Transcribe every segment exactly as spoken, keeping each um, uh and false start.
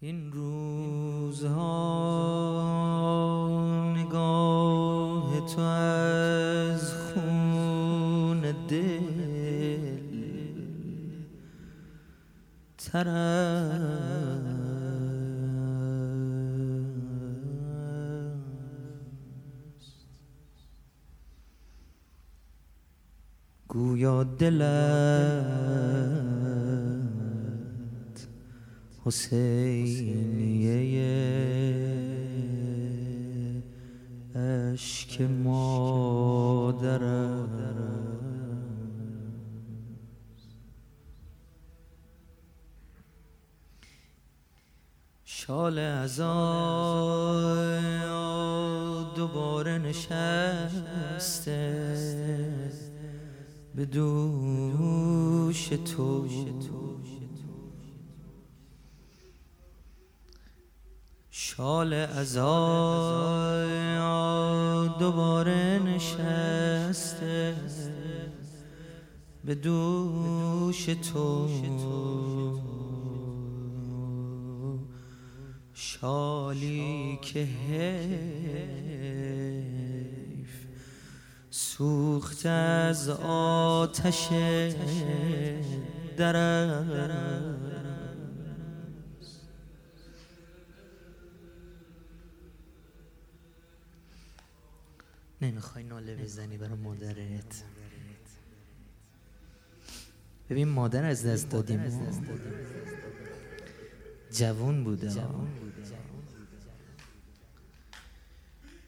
این روزها نگاه تو از خون دل تر است، گویا دلم حسینیه عشق مادرم. شال عزا دوباره نشسته به دوش تو، شال عزا دوباره نشسته به دوش تو، شالی که حیف سوخت از آتش درم. نمیخوای ناله بزنی برای مادرت؟ ببین مادر از دست دادیم، جوان بوده،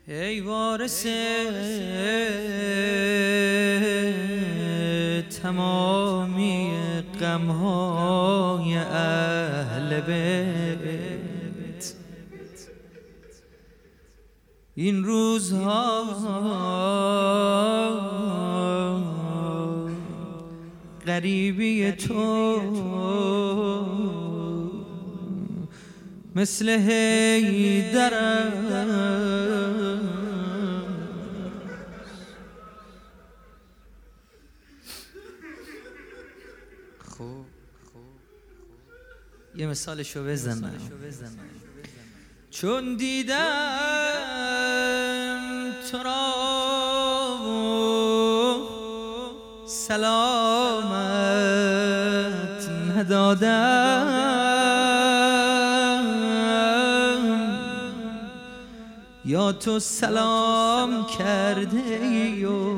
ای وارث تمامی غمهای اهل بیت، این روزها غریبی تو مثل حیدر خوب. یه مثالشو بزنم. چون دیدم تو را سلامت ندادم، یا تو سلام کرده یا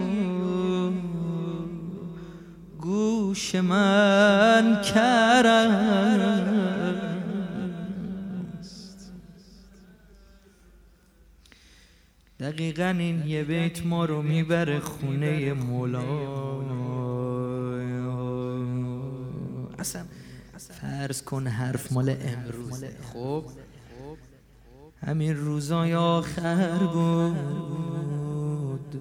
گوش من کرم. دقیقاً این یه بیت ما رو میبره خونه مولانا. اصلا فرض کن حرف مال امروز، خب همین روزای آخر بود،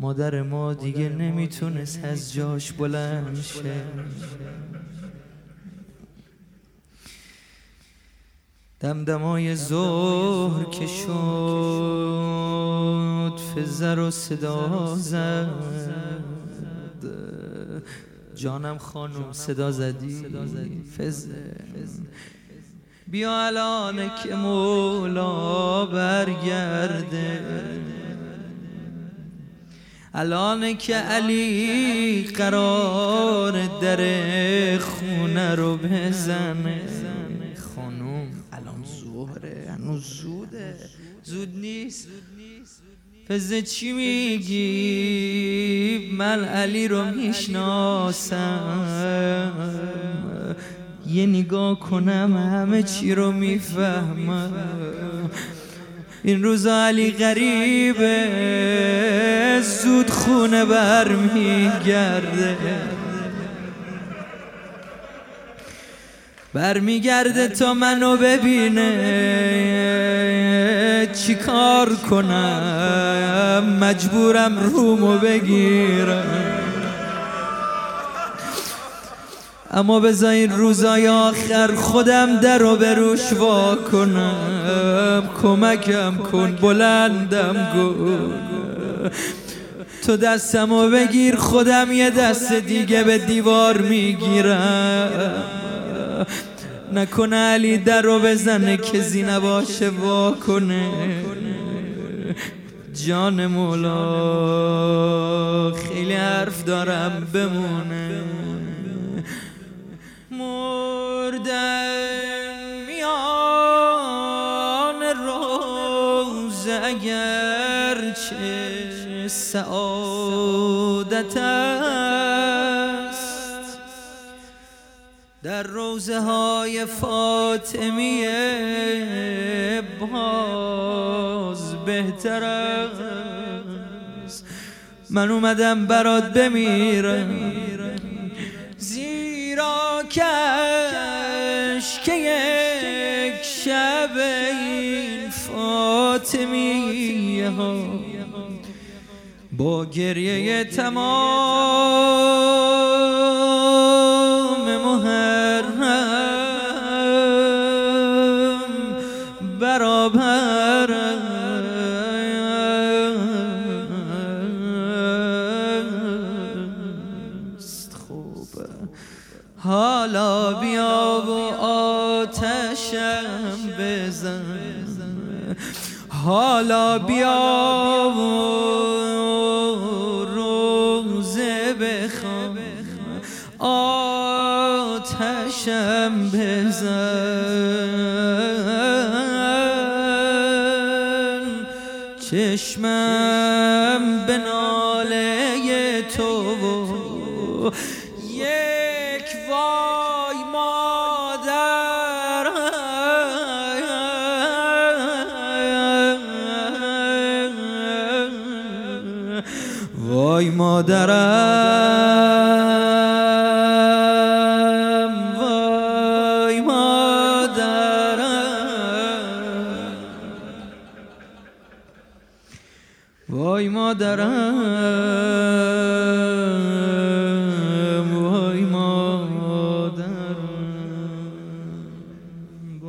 مادر ما دیگه نمیتونست از جاش بلند شه. دمدمای ظهر که شد فزر و صدا زد، جانم خانم صدا زدی فزر بیا الان که مولا برگرده، الان که علی قرار در خونه رو بزنه. هنوز زوده، زود نیست. فزه چی میگی؟ من علی رو میشناسم، یه نگاه کنم همه چی رو میفهمم. این روزا علی غریبه، زود خونه برمیگرده، برمیگرده تا منو ببینه چی کار کنم، مجبورم رومو بگیرم. اما بذار این روزای آخر خودم در رو به روش وا کنم. کمکم کن، بلندم کن، تو دستمو بگیر، خودم یه دست دیگه به دیوار میگیرم. نکنه علی در رو بزنه کسی نباشه وا کنه. جان مولا خیلی حرف دارم بمونه. مردن میان روز اگرچه سعادت است، در روضه های فاطمیه باز بهتر است. من اومدم برات بمیرم، زیرا کاش که یک شب این فاطمیه ها با گریه تمام محرم برابر است. خوب حالا بیا و آتشم بزن، حالا بیا و آتشم بزن. چشمم به ناله تو و یک وای مادر وای مادرم وای مادرم وای مادرم وای مادرم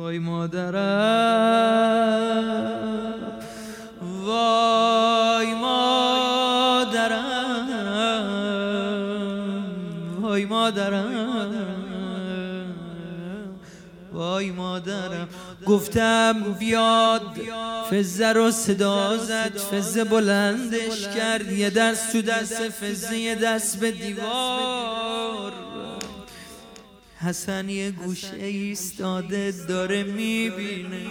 وای مادرم وای مادرم وای مادرم. گفتم بیاد فزه رو صدا زد، فزه بلندش کرد، یه دست تو دست فزه یه دست به دیوار. حسن یه گوشه ایستاده داره میبینه.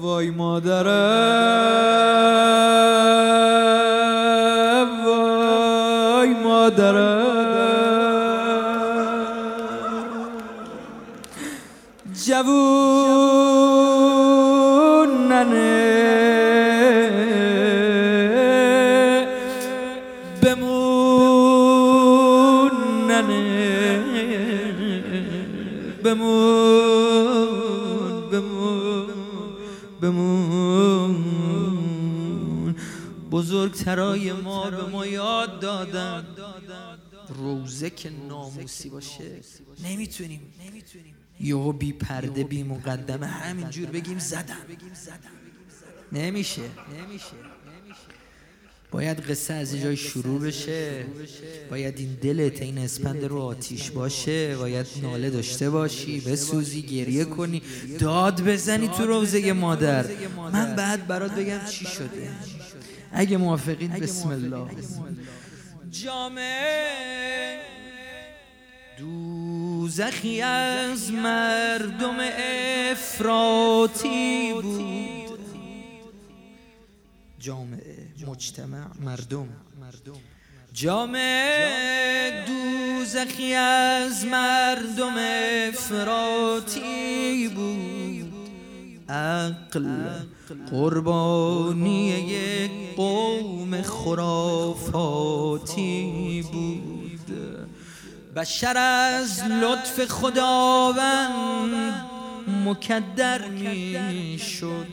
وای مادرم وای مادرم جوون ننه بمون ننه بمون بمون بمون. بزرگترای ما به ما یاد دادن روزه که ناموسی باشه نمیتونیم یهو بی پرده بی مقدمه همینجور بگیم زدم. نمیشه. باید قصه از جای شروع بشه، باید این دلت این اسپند رو آتیش باشه، باید ناله داشته باشی، بسوزی، گریه کنی، داد بزنی تو روزه مادر. من بعد برات بگم چی شده. اگه موافقین بسم الله. جامعه دوزخی از مردم افراطی بود. جامعه مجتمع مردم. جامعه دوزخی از مردم افراطی بود. عقل قربانی یک قوم خرافاتی بود. بشر از لطف خداوند مکدر می شد،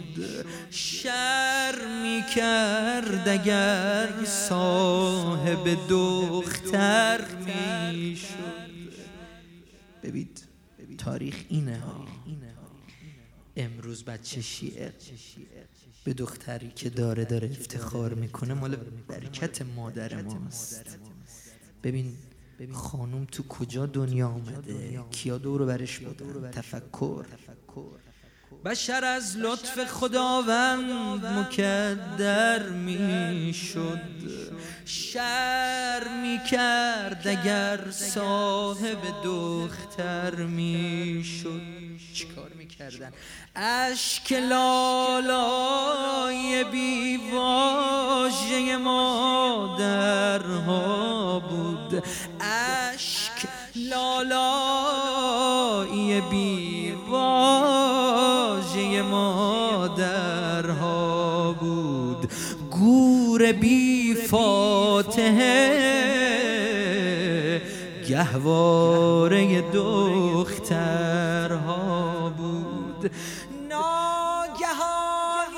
شر می کرد اگر صاحب دختر می شد. ببید تاریخ اینه ها. امروز بچه شیعه به دختری که داره داره افتخار میکنه مال برکت مادر ماست. ببین خانم تو کجا دنیا آمده، کیا دور برش بودن. تفکر بشر از لطف خداوند مکدر می شد، شر می کرد اگر صاحب دختر می شد. چیکار می کردن؟ اشک لالای بی واژه مادرها بود، اشک لالای بی واژه مادرها بود. گور بی فاتحه گهواره دخترها بود. ناگهان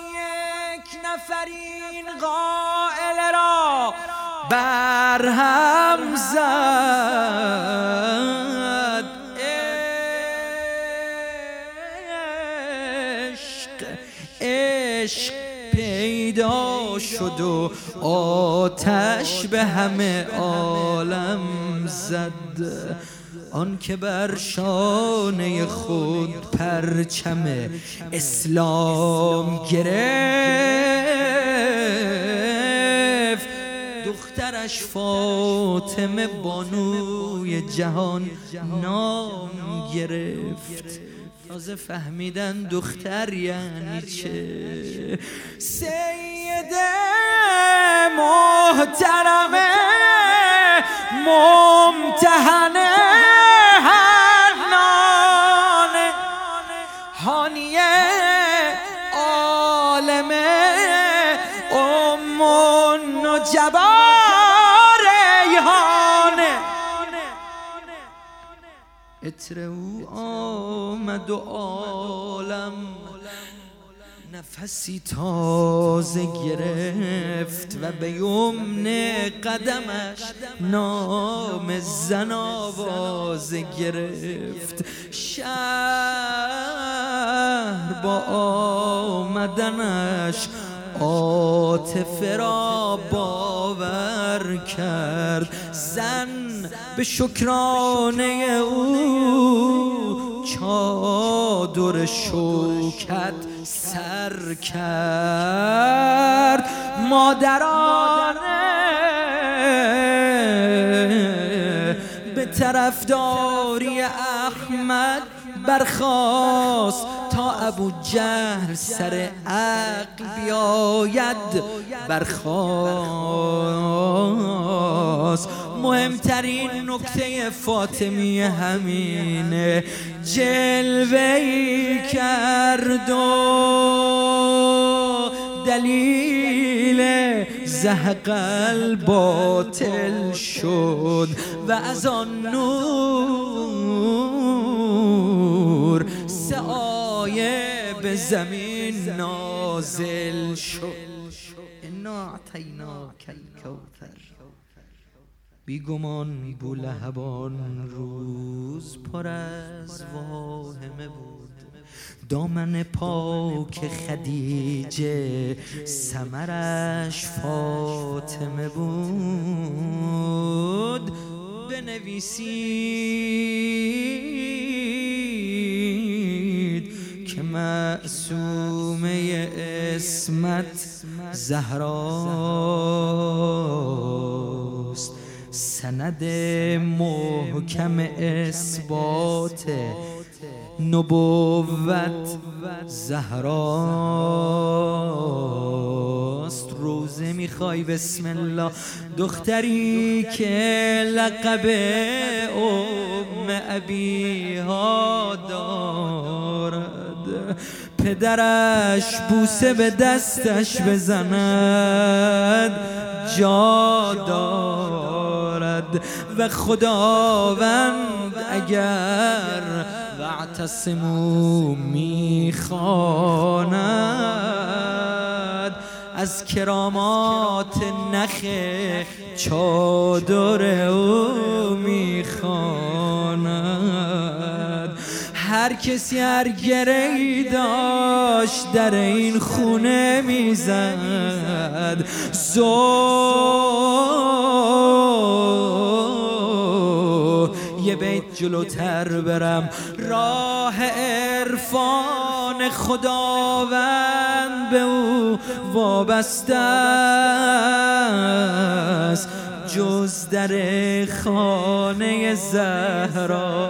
یک نفرین قائل را برهم زد، عشق عشق پیدا شد و آتش به همه عالم زد. آن که بر شانه خود پرچم اسلام گرفت، دخترش فاطمه بانوی جهان نام گرفت. تازه فهمیدن دختر یعنی چه. سید محترم ممتحن هر نان، هانیه عالم ام النجبا ریحانه. عطر او آمد و عالم نفسی تازه گرفت و به یمن قدمش نام زن آواز گرفت. شهر با آمدنش عاطفه را باور کرد، زن به شکرانه او چادر شوکت سر کرد. مادران به طرفداری احمد برخاست تا ابو جهل سر عقل بیاید، برخاست. مهمترین نکته فاطمی همینه، جلوه‌ای کرد و دلیل زهق الباطل شد و از آن نور سه آیه به زمین نازل شد. انا اعطیناک الکوثر. بیگمان بولهبان روز پر از واهمه بود، دامن پاک خدیجه ثمرش فاطمه بود. بنویسید که معصومه عصمت زهراست، سند محکم اثبات نبوت زهراست. روزه میخوای؟ بسم الله. دختری که لقب ام ابیها دارد، پدرش بوسه به دستش بزند جا دارد. و خداوند اگر واعتصموا میخواند، از کرامات نخ چادر او میخواند. هر کسی هر گره‌ای داشت در این خونه میزد. زور یه بیت جلوتر برم. راه عرفان خداوند به او وابسته است، جز در خانه زهرا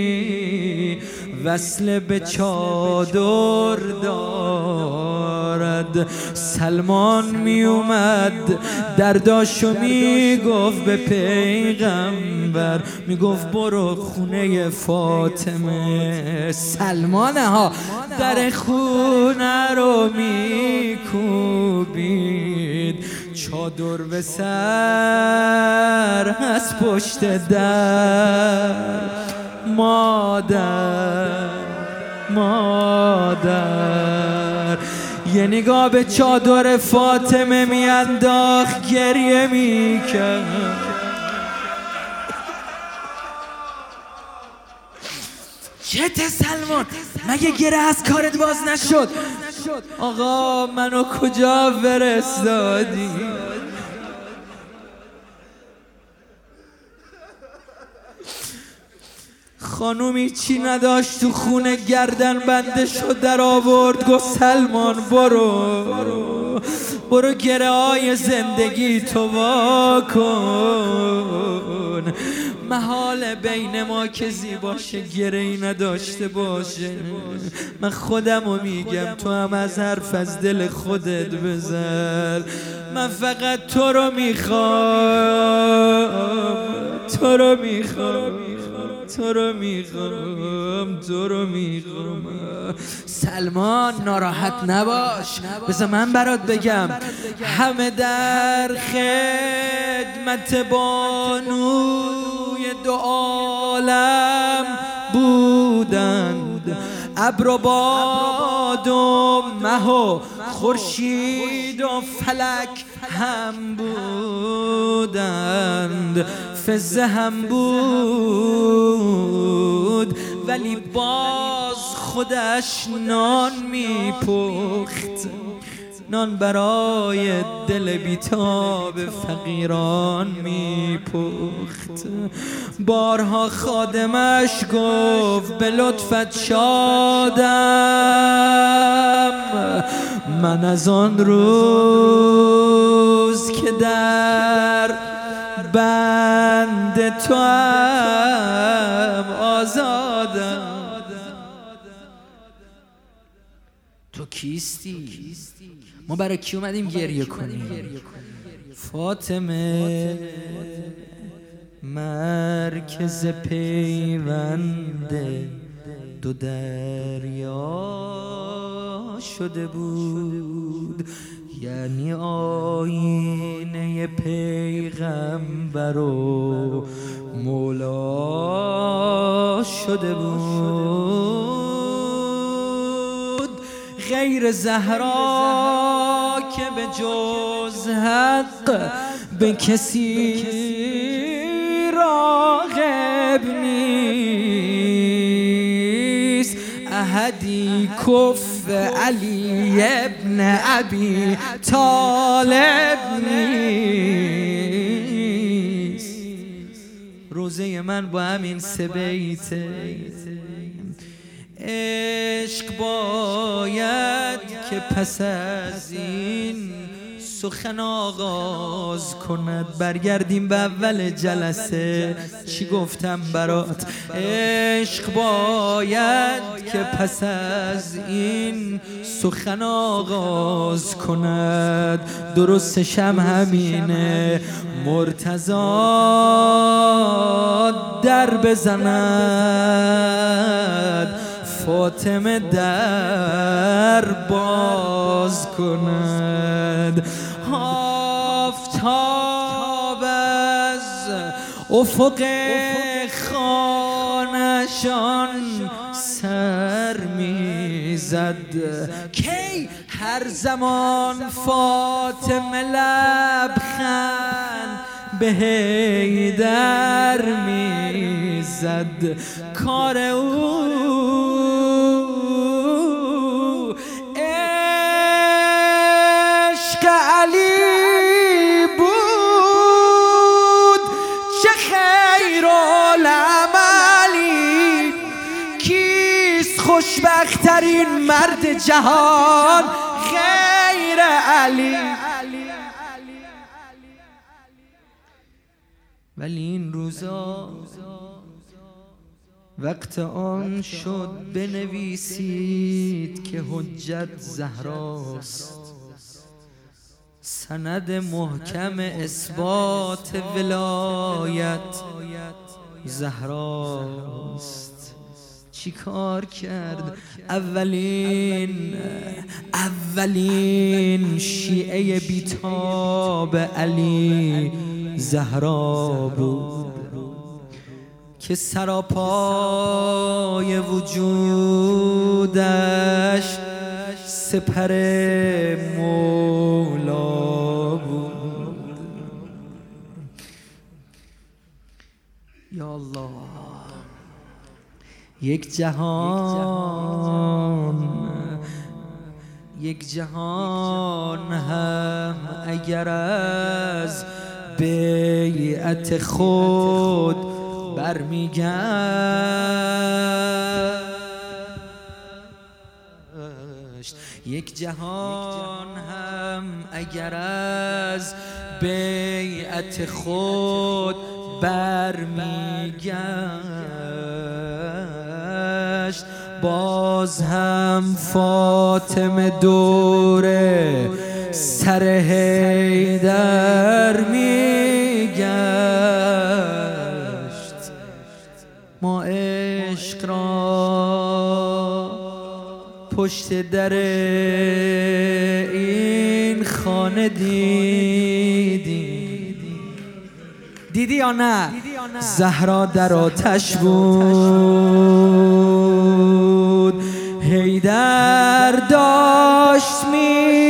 وصل به چادر دارد. سلمان می اومد درداشو می گفت به پیغمبر، می گفت برو خونه فاطمه. سلمانه ها در خونه رو می کوبید، چادر به سر از پشت در. مادر مادر یه نگاه به چادر فاطمه میانداخت، گریه میکرد. چته سلمان، مگه گره از کارت باز نشد؟ آقا منو کجا فرستادی؟ خانومی چی نداشت تو خونه، گردن بنده شد در آورد. گفت سلمان برو برو گره های زندگی تو وا کن. محال بین ما که زیباشه گرهی نداشته باشه. من خودمو میگم، تو هم از حرف از دل خودت بزن. من فقط تو رو میخوام، تو رو میخوام، تو رو میخوام، تو رو میخوام. سلمان ناراحت نباش، بذار من برات بگم. همه در خدمت بانوی دو عالم بودند، ابر و باد و مه و خورشید و فلک هم بودند، فضه هم بود، ولی باز خودش نان میپخت، نان برای دل بیتاب فقیران میپخت. بارها خادمش گفت به لطفت شادم، من از آن روز که در بند تو هم آزادم. تو کیستی؟ ما برای کی اومدیم گریه کنیم؟ فاطمه مرکز پیونده دو دریا شده بود، یعنی آینه پیغمبر و مولا شده بود. غیر زهرا که به جز حق به کسی راغب نیست. احدی کف علی ابن ابی طالب نیست. روزه من با همین سه بیته. عشق باید که پس از این سخن آغاز کند. برگردیم به اول جلسه، چی گفتم برات؟ عشق باید که پس از این سخن آغاز کند. درستشم همینه، مرتضی در بزند، فاطمه در باز کند. آفتاب از افق خانه‌شان سر می‌زد، کی هر زمان فاطمه لبخند به حیدر میزد، کار او عشق علی بود، چه خیرالعملی، کیست خوشبخترین مرد جهان غیر علی. ولی این روزا وقت آن شد بنویسید که حجت زهراست، سند محکم اثبات ولایت زهراست. چی کار کرد اولین اولین شیعه بیتاب علی؟ زهرا بود که سراپای وجودش سپر مولا بود. یا الله، یک جهان یک جهان هم اگر از بیعت خود برمیگشت، یک جهان هم اگر از بیعت خود برمیگشت، باز هم فاطمه دوره سر حیدر میگشت. ما عشق را پشت در این خانه دیدی، دیدی یا نه؟ زهرا در آتش بود، حیدر داشت میسوخت،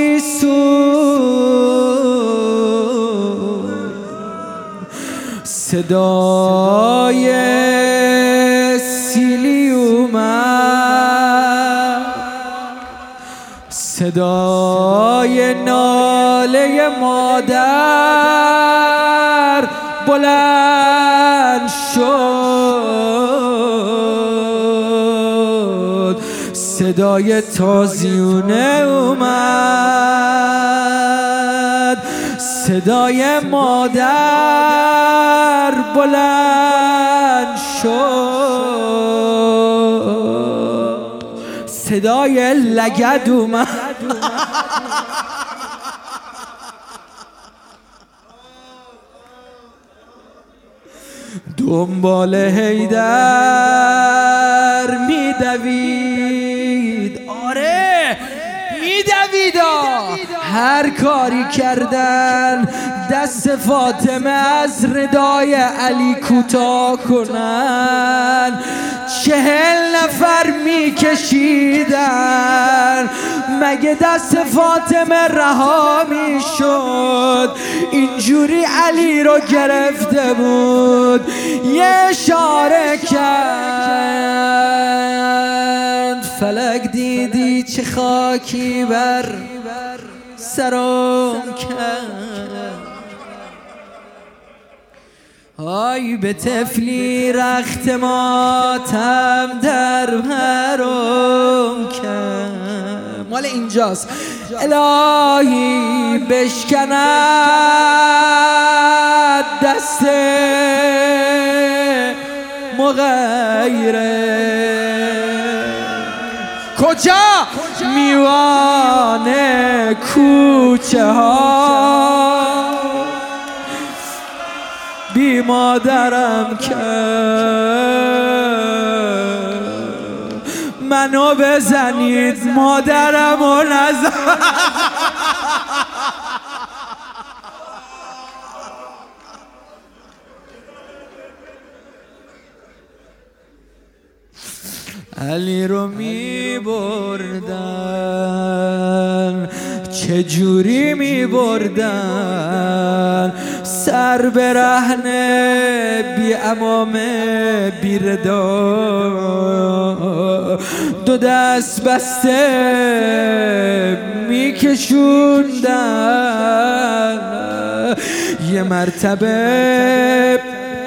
صدای سیلی اومد، صدای ناله مادر بلند شد، صدای تازیونه اومد، صدای مادر بلند شد، صدای لگد اومد. دنبال حیدر میدوید، آره میدوید، هر کاری کردن دست فاطمه از ردای علی کوتاه کنن. چهل نفر میکشیدن، مگه دست فاطمه رها میشد؟ اینجوری علی رو گرفته بود، یه اشاره کرد، فلک دیدی چه خاکی بر سرم کرد. آی به طفلی رخت ماتم در حرم کم، مال اینجاست. الهی بشکند دست مغیره، کجا؟ میوان کوچه ها بی مادرم کرد، منو بزنید مادرم و نزد. علی رو می بردن، چجوری می بردن، سر برهنه بی امامه بی ردا، دو دست بسته می کشوندن. یه مرتبه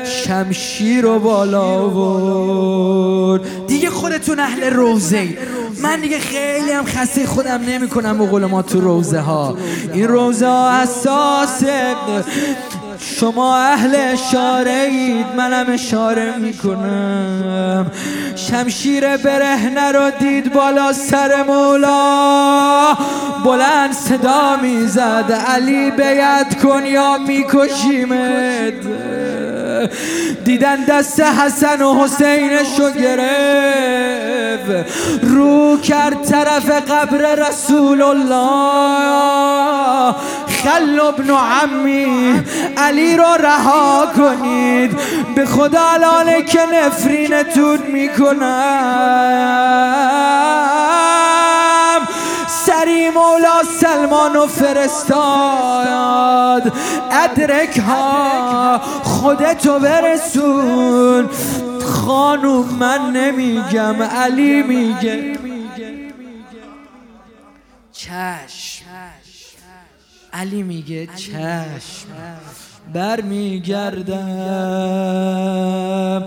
شمشیر رو بالا آورد. دیگه خودتون اهل روزه‌اید، من دیگه خیلی هم خسته خودم نمی کنم به قول ما تو روزه ها. این روزه ها حساسه، شما اهل اشاره اید، منم اشاره میکنم. شمشیر برهنه رو دید بالا سر مولا، بلند صدا میزد علی بیعت کن یا میکشیمت. دیدن دست حسن و حسینشو گرفت، رو کرد طرف قبر رسول الله. خل ابن عمی، علی رو رها کنید، به خدا لاله که نفرینتون میکنم. سری مولا سلمانو فرستاد، ادرک ها خودتو برسون. خانوم من نمیگم، علی میگه. چشم، علی میگه چشم. بر میگردم،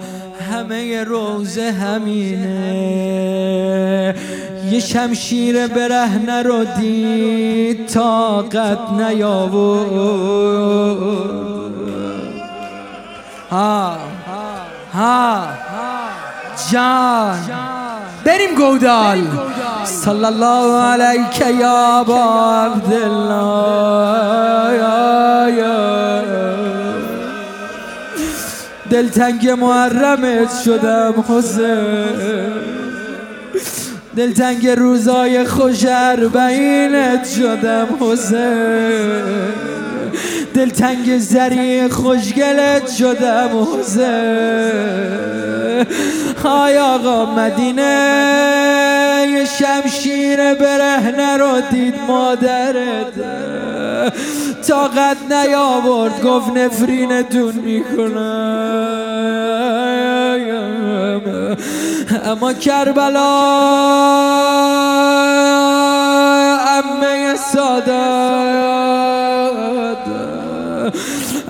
همه روزه همینه. یه شمشیر برهنه رو دید طاقت نیاورد. ها ها جان بریم گودال. صلی الله علیک یا ابا عبدالله، دلتنگ محرمت شدم حسین، دلتنگ روزای خوش اربعینت شدم حسین، دلتنگ زری خوشگلت شدم حسین. های آقا مدینه، یه شمشیر برهنه رو دید مادرت، طاقت نیاورد گفت نفرینتون میکنم. اما کربلا عمه سادات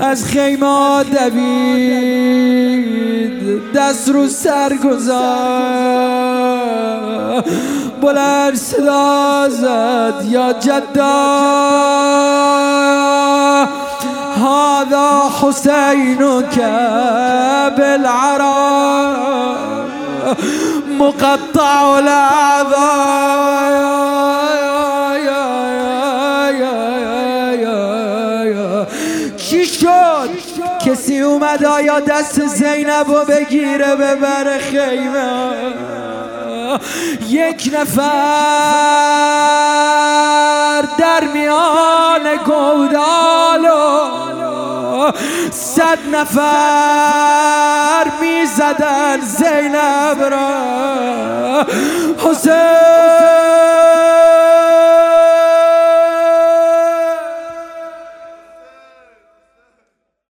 از خیمه دوید، دست رو سر گذار، بلند صدا زد یا جدا هذا حسینک بالعراء مقطع الاعضاء. چی شد؟ کسی اومد آیا دست زینب رو بگیره ببره خیمه؟ یک نفر در میان گودال و صد نفر میزدن زینب را. حسین